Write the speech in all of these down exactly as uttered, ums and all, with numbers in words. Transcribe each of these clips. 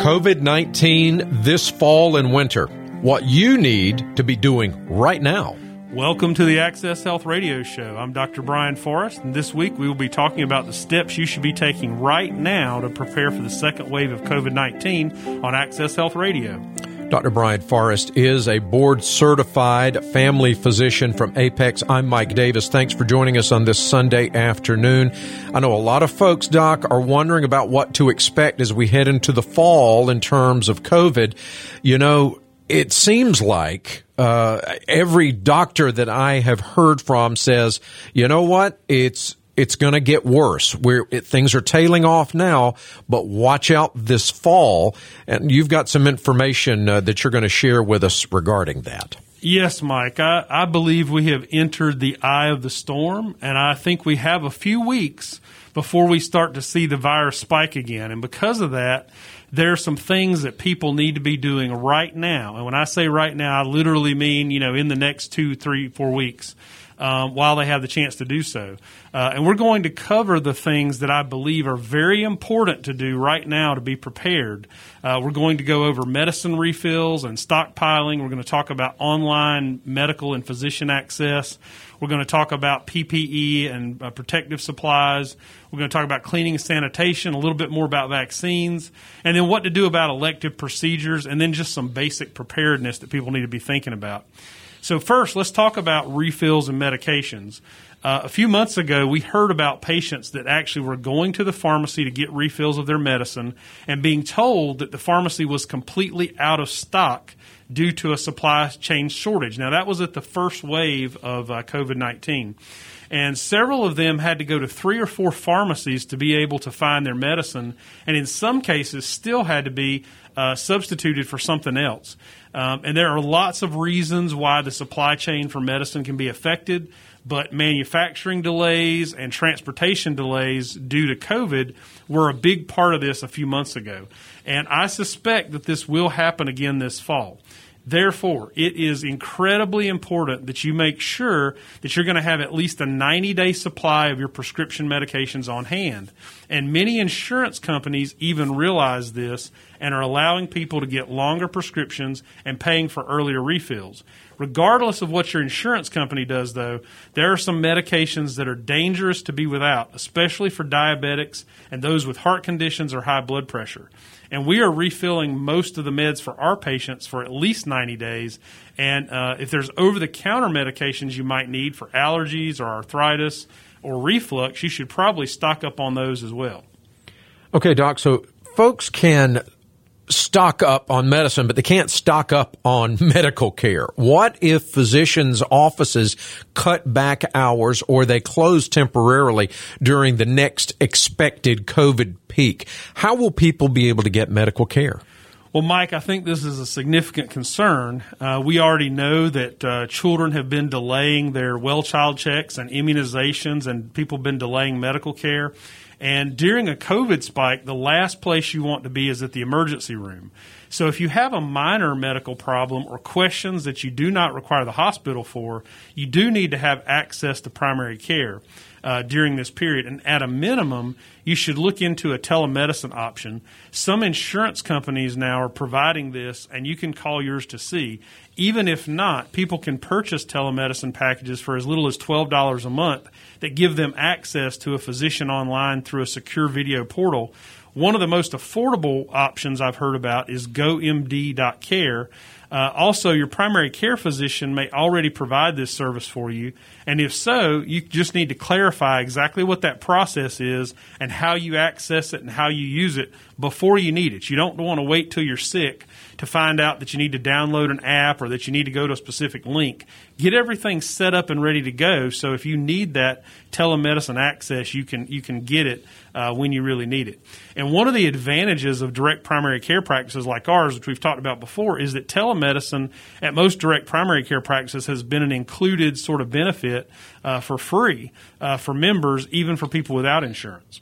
COVID nineteen this fall and winter. What you need to be doing right now. Welcome to the Access Health Radio Show. I'm Doctor Brian Forrest, and this week we will be talking about the steps you should be taking right now to prepare for the second wave of COVID nineteen on Access Health Radio. Doctor Brian Forrest is a board-certified family physician from Apex. I'm Mike Davis. Thanks for joining us on this Sunday afternoon. I know a lot of folks, Doc, are wondering about what to expect as we head into the fall in terms of COVID. You know, it seems like uh, every doctor that I have heard from says, you know what, it's it's going to get worse. We're, it, things are tailing off now, but watch out this fall. And you've got some information uh, that you're going to share with us regarding that. Yes, Mike. I, I believe we have entered the eye of the storm, and I think we have a few weeks before we start to see the virus spike again. And because of that, there are some things that people need to be doing right now. And when I say right now, I literally mean, you know, in the next two, three, four weeks um, while they have the chance to do so. Uh, and we're going to cover the things that I believe are very important to do right now to be prepared. Uh, we're going to go over medicine refills and stockpiling. We're going to talk about online medical and physician access. We're going to talk about P P E and uh, protective supplies. We're going to talk about cleaning and sanitation, a little bit more about vaccines, and then what to do about elective procedures, and then just some basic preparedness that people need to be thinking about. So first, let's talk about refills and medications. Uh, a few months ago, we heard about patients that actually were going to the pharmacy to get refills of their medicine and being told that the pharmacy was completely out of stock due to a supply chain shortage. Now, that was at the first wave of uh, COVID nineteen. And several of them had to go to three or four pharmacies to be able to find their medicine, and in some cases still had to be uh, substituted for something else. Um, and there are lots of reasons why the supply chain for medicine can be affected, but manufacturing delays and transportation delays due to COVID were a big part of this a few months ago. And I suspect that this will happen again this fall. Therefore, it is incredibly important that you make sure that you're going to have at least a ninety-day supply of your prescription medications on hand. And many insurance companies even realize this and are allowing people to get longer prescriptions and paying for earlier refills. Regardless of what your insurance company does, though, there are some medications that are dangerous to be without, especially for diabetics and those with heart conditions or high blood pressure. And we are refilling most of the meds for our patients for at least ninety days. And uh, if there's over-the-counter medications you might need for allergies or arthritis or reflux, you should probably stock up on those as well. Okay, Doc, so folks can stock up on medicine, but they can't stock up on medical care. What if physicians' offices cut back hours or they close temporarily during the next expected COVID peak? How will people be able to get medical care? Well, Mike, I think this is a significant concern. Uh, we already know that uh, children have been delaying their well child checks and immunizations, and people have been delaying medical care. And during a COVID spike, the last place you want to be is at the emergency room. So if you have a minor medical problem or questions that you do not require the hospital for, you do need to have access to primary care uh, during this period. And at a minimum, you should look into a telemedicine option. Some insurance companies now are providing this, and you can call yours to see. Even if not, people can purchase telemedicine packages for as little as twelve dollars a month that give them access to a physician online through a secure video portal. One of the most affordable options I've heard about is Go M D dot care. Uh, also, your primary care physician may already provide this service for you, and if so, you just need to clarify exactly what that process is and how you access it and how you use it before you need it. You don't want to wait till you're sick to find out that you need to download an app or that you need to go to a specific link. Get everything set up and ready to go, so if you need that telemedicine access, you can you can get it uh, when you really need it. And one of the advantages of direct primary care practices like ours, which we've talked about before, is that telemedicine at most direct primary care practices has been an included sort of benefit uh, for free uh, for members, even for people without insurance.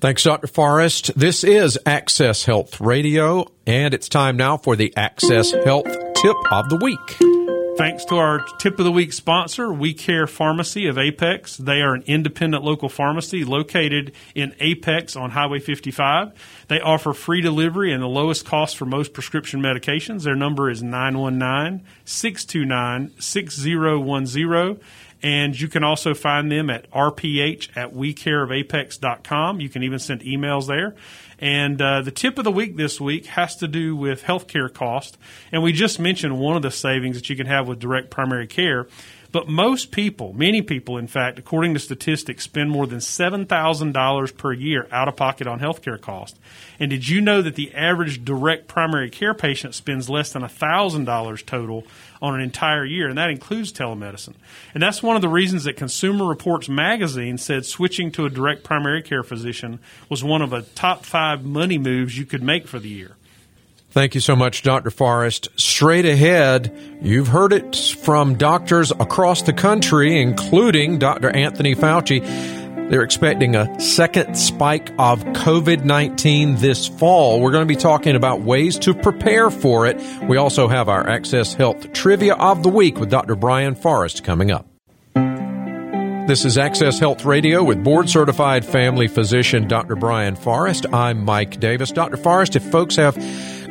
Thanks, Doctor Forrest. This is Access Health Radio, and it's time now for the Access Health Tip of the Week. Thanks to our tip of the week sponsor, WeCare Pharmacy of Apex. They are an independent local pharmacy located in Apex on Highway fifty-five. They offer free delivery and the lowest cost for most prescription medications. Their number is nine one nine, six two nine, six zero one zero. And you can also find them at r p h at we care of apex dot com. You can even send emails there. And uh, the tip of the week this week has to do with healthcare cost. And we just mentioned one of the savings that you can have with direct primary care. But most people, many people, in fact, according to statistics, spend more than seven thousand dollars per year out of pocket on healthcare costs. And did you know that the average direct primary care patient spends less than one thousand dollars total on an entire year? And that includes telemedicine. And that's one of the reasons that Consumer Reports magazine said switching to a direct primary care physician was one of the top five money moves you could make for the year. Thank you so much, Doctor Forrest. Straight ahead, you've heard it from doctors across the country, including Doctor Anthony Fauci. They're expecting a second spike of covid nineteen this fall. We're going to be talking about ways to prepare for it. We also have our Access Health Trivia of the Week with Doctor Brian Forrest coming up. This is Access Health Radio with board-certified family physician Doctor Brian Forrest. I'm Mike Davis. Doctor Forrest, if folks have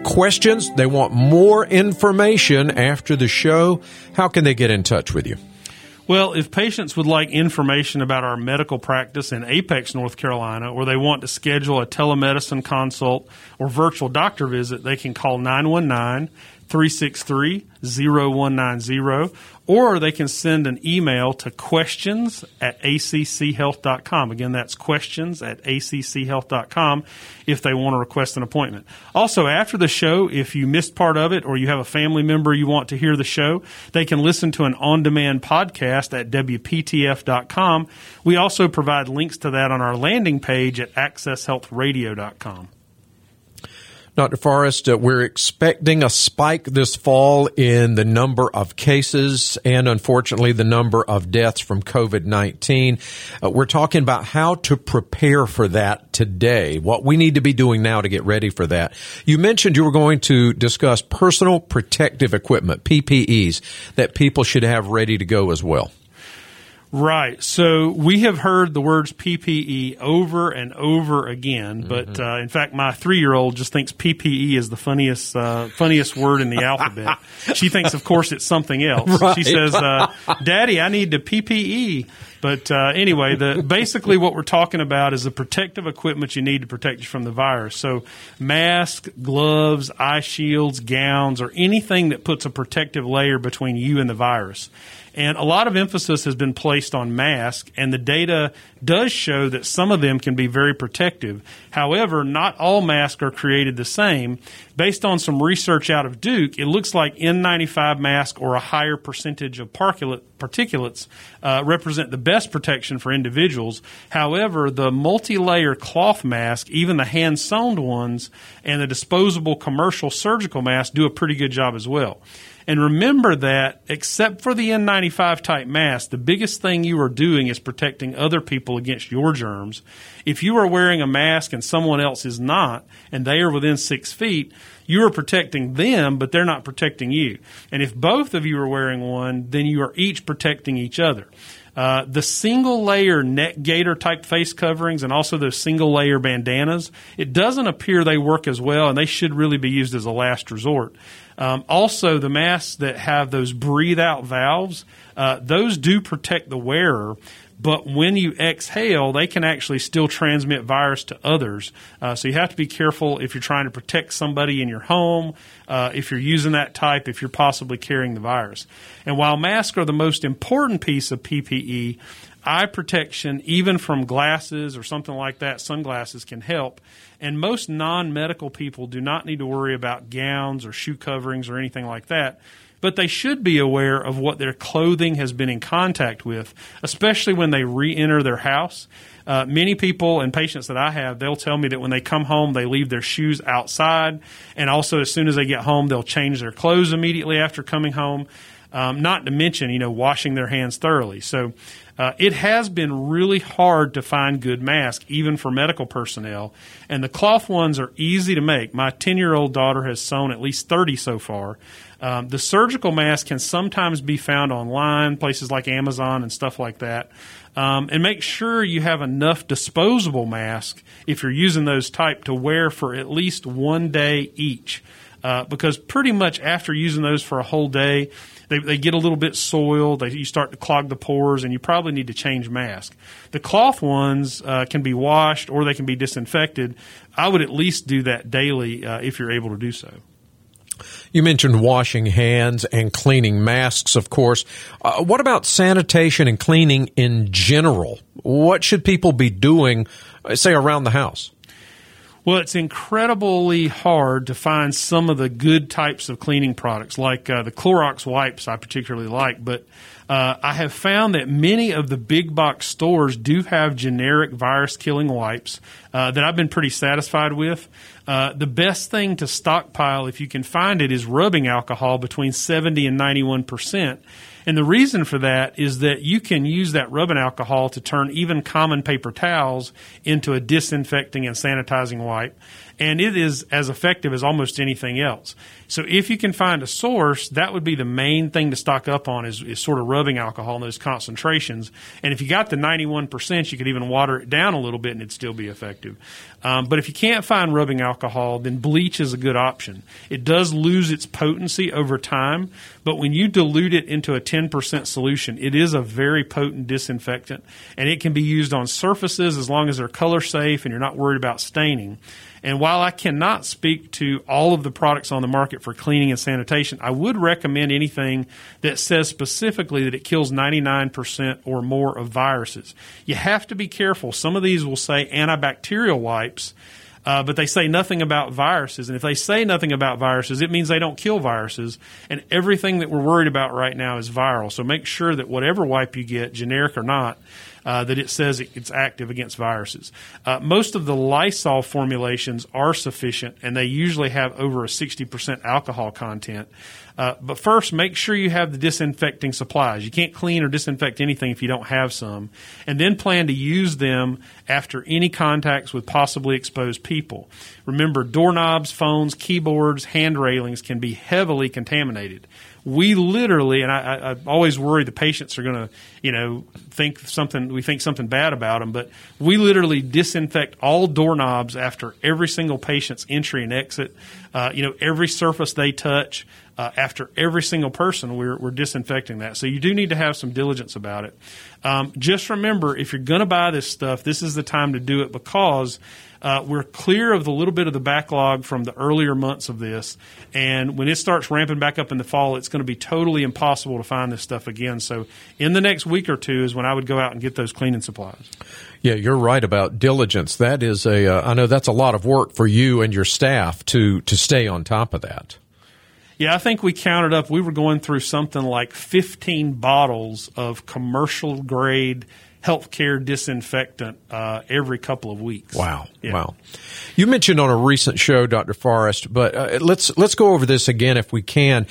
questions, they want more information after the show, how can they get in touch with you? Well, if patients would like information about our medical practice in Apex, North Carolina, or they want to schedule a telemedicine consult or virtual doctor visit, they can call nine one nine, three six three, zero one nine zero, or they can send an email to questions at a c c health dot com. Again, that's questions at a c c health dot com if they want to request an appointment. Also, after the show, if you missed part of it or you have a family member you want to hear the show, they can listen to an on-demand podcast at w p t f dot com. We also provide links to that on our landing page at access health radio dot com. Doctor Forrest, uh, we're expecting a spike this fall in the number of cases and, unfortunately, the number of deaths from covid nineteen. Uh, we're talking about how to prepare for that today, what we need to be doing now to get ready for that. You mentioned you were going to discuss personal protective equipment, P P Es, that people should have ready to go as well. Right. So we have heard the words P P E over and over again. But mm-hmm. uh, in fact, my three-year-old just thinks P P E is the funniest uh, funniest word in the alphabet. She thinks, of course, it's something else. Right. She says, uh, Daddy, I need the P P E. But uh, anyway, the, basically what we're talking about is the protective equipment you need to protect you from the virus. So masks, gloves, eye shields, gowns, or anything that puts a protective layer between you and the virus. And a lot of emphasis has been placed on masks, and the data does show that some of them can be very protective. However, not all masks are created the same. Based on some research out of Duke, it looks like N ninety-five masks or a higher percentage of particulates uh, represent the best protection for individuals. However, the multi-layer cloth mask, even the hand-sewn ones, and the disposable commercial surgical masks do a pretty good job as well. And remember that, except for the N ninety-five type mask, the biggest thing you are doing is protecting other people against your germs. If you are wearing a mask and someone else is not, and they are within six feet, you are protecting them, but they're not protecting you. And if both of you are wearing one, then you are each protecting each other. Uh, the single-layer neck gaiter-type face coverings and also those single-layer bandanas, it doesn't appear they work as well, and they should really be used as a last resort. Um, also, the masks that have those breathe-out valves, uh, those do protect the wearer, but when you exhale, they can actually still transmit virus to others. Uh, so you have to be careful if you're trying to protect somebody in your home, uh, if you're using that type, if you're possibly carrying the virus. And while masks are the most important piece of P P E, eye protection, even from glasses or something like that, sunglasses can help. And most non-medical people do not need to worry about gowns or shoe coverings or anything like that. But they should be aware of what their clothing has been in contact with, especially when they re-enter their house. Uh, many people and patients that I have, they'll tell me that when they come home, they leave their shoes outside. And also, as soon as they get home, they'll change their clothes immediately after coming home. Um, not to mention, you know, washing their hands thoroughly. So Uh, it has been really hard to find good masks, even for medical personnel, and the cloth ones are easy to make. My ten-year-old daughter has sewn at least thirty so far. Um, the surgical mask can sometimes be found online, places like Amazon and stuff like that. Um, and make sure you have enough disposable masks if you're using those type to wear for at least one day each, uh, because pretty much after using those for a whole day, They, they get a little bit soiled. They, you start to clog the pores, and you probably need to change mask. The cloth ones uh, can be washed or they can be disinfected. I would at least do that daily uh, if you're able to do so. You mentioned washing hands and cleaning masks, of course. Uh, what about sanitation and cleaning in general? What should people be doing, say, around the house? Well, it's incredibly hard to find some of the good types of cleaning products, like uh, the Clorox wipes I particularly like. But uh, I have found that many of the big box stores do have generic virus-killing wipes uh, that I've been pretty satisfied with. Uh, the best thing to stockpile, if you can find it, is rubbing alcohol between seventy and ninety-one percent. And the reason for that is that you can use that rubbing alcohol to turn even common paper towels into a disinfecting and sanitizing wipe, and it is as effective as almost anything else. So if you can find a source, that would be the main thing to stock up on is, is sort of rubbing alcohol in those concentrations. And if you got the ninety-one percent, you could even water it down a little bit and it'd still be effective. Um, but if you can't find rubbing alcohol, then bleach is a good option. It does lose its potency over time, but when you dilute it into a ten percent solution, it is a very potent disinfectant, and it can be used on surfaces as long as they're color safe and you're not worried about staining. And while I cannot speak to all of the products on the market for cleaning and sanitation, I would recommend anything that says specifically that it kills ninety-nine percent or more of viruses. You have to be careful. Some of these will say antibacterial wipes, uh, but they say nothing about viruses. And if they say nothing about viruses, it means they don't kill viruses. And everything that we're worried about right now is viral. So make sure that whatever wipe you get, generic or not, Uh, that it says it, it's active against viruses. Uh, most of the Lysol formulations are sufficient, and they usually have over a sixty percent alcohol content. Uh, but first, make sure you have the disinfecting supplies. You can't clean or disinfect anything if you don't have some. And then plan to use them after any contacts with possibly exposed people. Remember, doorknobs, phones, keyboards, hand railings can be heavily contaminated. We literally, and I, I always worry the patients are going to, you know, think something. We think something bad about them, but we literally disinfect all doorknobs after every single patient's entry and exit. Uh, you know, every surface they touch, uh, after every single person, we're, we're disinfecting that. So you do need to have some diligence about it. Um, just remember, if you're going to buy this stuff, this is the time to do it because. Uh, we're clear of the little bit of the backlog from the earlier months of this, and when it starts ramping back up in the fall, it's going to be totally impossible to find this stuff again. So in the next week or two is when I would go out and get those cleaning supplies. Yeah, you're right about diligence. That is a uh, I know that's a lot of work for you and your staff to to stay on top of that. Yeah, I think we counted up. We were going through something like fifteen bottles of commercial grade healthcare disinfectant uh, every couple of weeks. Wow, yeah. Wow. You mentioned on a recent show, Doctor Forrest, but uh, let's let's go over this again if we can,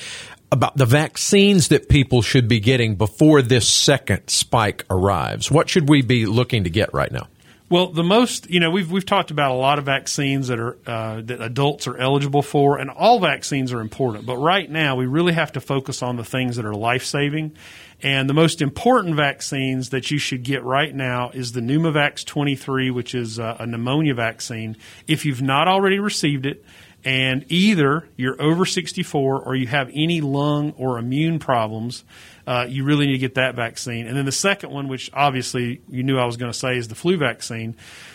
about the vaccines that people should be getting before this second spike arrives. What should we be looking to get right now? Well, the most, you know, we've we've talked about a lot of vaccines that are uh, that adults are eligible for, and all vaccines are important. But right now, we really have to focus on the things that are life-saving. And the most important vaccines that you should get right now is the Pneumovax twenty-three, which is a, a pneumonia vaccine. If you've not already received it, and either you're over sixty-four or you have any lung or immune problems, uh, you really need to get that vaccine. And then the second one, which obviously you knew I was going to say, is the flu vaccine.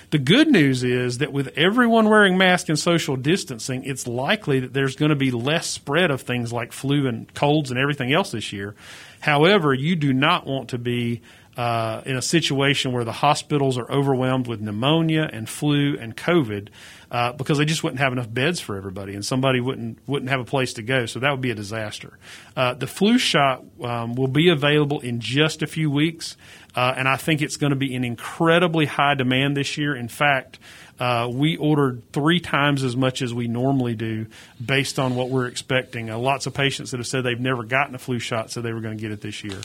The good news is that with everyone wearing masks and social distancing, it's likely that there's going to be less spread of things like flu and colds and everything else this year. However, you do not want to be uh, in a situation where the hospitals are overwhelmed with pneumonia and flu and COVID uh, because they just wouldn't have enough beds for everybody and somebody wouldn't wouldn't have a place to go. So that would be a disaster. Uh, the flu shot um, will be available in just a few weeks, uh, and I think it's going to be in incredibly high demand this year. In fact, Uh, we ordered three times as much as we normally do based on what we're expecting. Uh, lots of patients that have said they've never gotten a flu shot, so they were going to get it this year.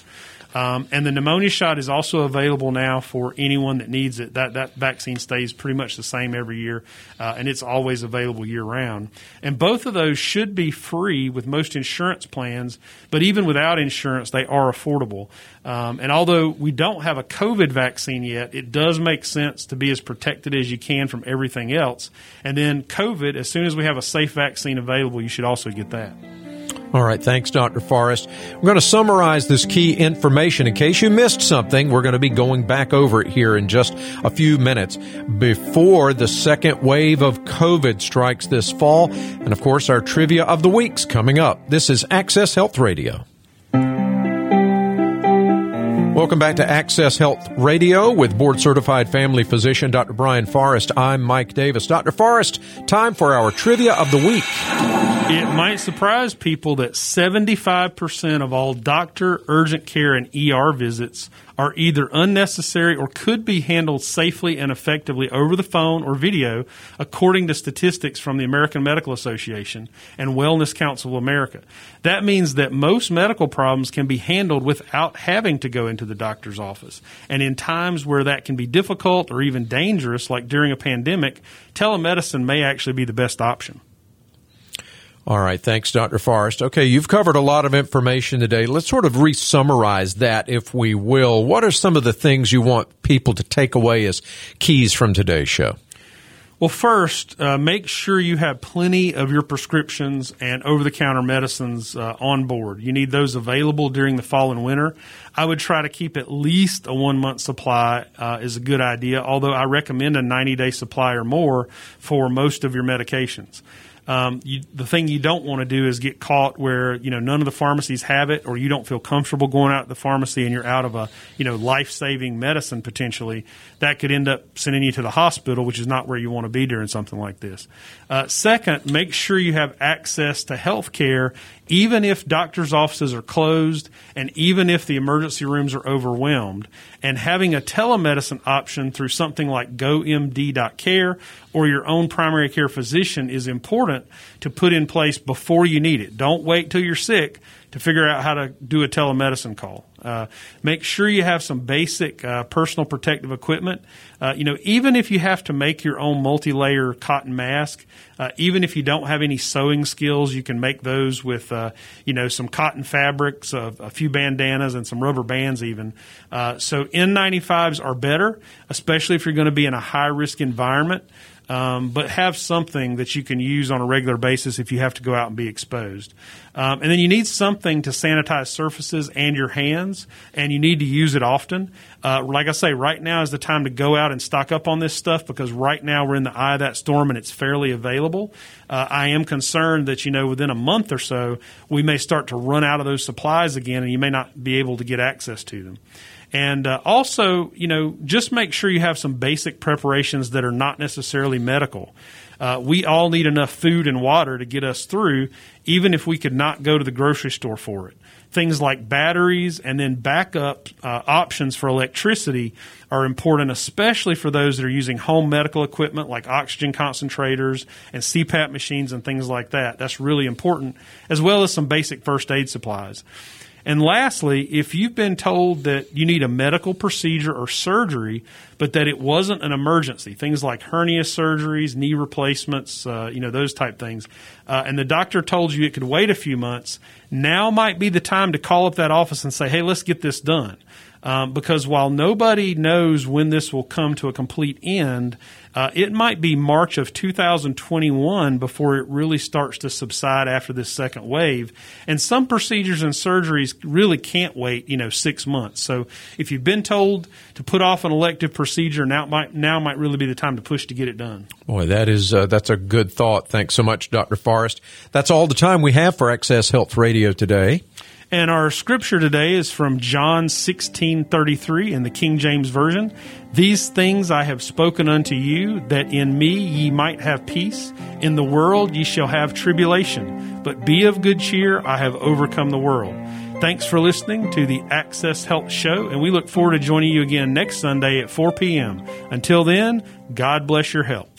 Um, and the pneumonia shot is also available now for anyone that needs it. That that vaccine stays pretty much the same every year, uh, and it's always available year-round. And both of those should be free with most insurance plans, but even without insurance, they are affordable. Um, and although we don't have a COVID vaccine yet, it does make sense to be as protected as you can from everything else. And then COVID, as soon as we have a safe vaccine available, you should also get that. All right. Thanks, Doctor Forrest. We're going to summarize this key information. In case you missed something, we're going to be going back over it here in just a few minutes before the second wave of COVID strikes this fall. And, of course, our trivia of the week's coming up. This is Access Health Radio. Welcome back to Access Health Radio with board-certified family physician Doctor Brian Forrest. I'm Mike Davis. Doctor Forrest, time for our trivia of the week. It might surprise people that seventy-five percent of all doctor, urgent care, and E R visits are either unnecessary or could be handled safely and effectively over the phone or video, according to statistics from the American Medical Association and Wellness Council of America. That means that most medical problems can be handled without having to go into the doctor's office. And in times where that can be difficult or even dangerous, like during a pandemic, telemedicine may actually be the best option. All right. Thanks, Doctor Forrest. Okay. You've covered a lot of information today. Let's sort of re-summarize that, if we will. What are some of the things you want people to take away as keys from today's show? Well, first, uh, make sure you have plenty of your prescriptions and over-the-counter medicines uh, on board. You need those available during the fall and winter. I would try to keep at least a one-month supply uh, is a good idea, although I recommend a ninety-day supply or more for most of your medications. Um, you, the thing you don't want to do is get caught where, you know, none of the pharmacies have it, or you don't feel comfortable going out to the pharmacy and you're out of a, you know, life-saving medicine potentially. That could end up sending you to the hospital, which is not where you want to be during something like this. Uh, second, make sure you have access to health care, even if doctors' offices are closed and even if the emergency rooms are overwhelmed. And having a telemedicine option through something like Go M D dot care or your own primary care physician is important to put in place before you need it. Don't wait till you're sick to figure out how to do a telemedicine call. Uh, make sure you have some basic uh, personal protective equipment. Uh, you know, even if you have to make your own multi-layer cotton mask, uh, even if you don't have any sewing skills, you can make those with, uh, you know, some cotton fabrics, uh, a few bandanas, and some rubber bands even. Uh, so N ninety-fives are better, especially if you're going to be in a high-risk environment. Um, but have something that you can use on a regular basis if you have to go out and be exposed. Um, and then you need something to sanitize surfaces and your hands, and you need to use it often. Uh, like I say, right now is the time to go out and stock up on this stuff, because right now we're in the eye of that storm and it's fairly available. Uh, I am concerned that, you know, within a month or so, we may start to run out of those supplies again, and you may not be able to get access to them. And uh, also, you know, just make sure you have some basic preparations that are not necessarily medical. Uh, we all need enough food and water to get us through, even if we could not go to the grocery store for it. Things like batteries and then backup uh, options for electricity are important, especially for those that are using home medical equipment like oxygen concentrators and C PAP machines and things like that. That's really important, as well as some basic first aid supplies. And lastly, if you've been told that you need a medical procedure or surgery, but that it wasn't an emergency, things like hernia surgeries, knee replacements, uh, you know, those type things, uh, and the doctor told you it could wait a few months, now might be the time to call up that office and say, hey, let's get this done. Um, because while nobody knows when this will come to a complete end, uh, it might be March of two thousand twenty-one before it really starts to subside after this second wave. And some procedures and surgeries really can't wait, you know, six months. So if you've been told to put off an elective procedure, now might now might really be the time to push to get it done. Boy, that is uh, that's a good thought. Thanks so much, Doctor Forrest. That's all the time we have for Access Health Radio today. And our scripture today is from John sixteen thirty-three in the King James Version. These things I have spoken unto you, that in me ye might have peace. In the world ye shall have tribulation, but be of good cheer, I have overcome the world. Thanks for listening to the Access Health Show, and we look forward to joining you again next Sunday at four p.m. Until then, God bless your health.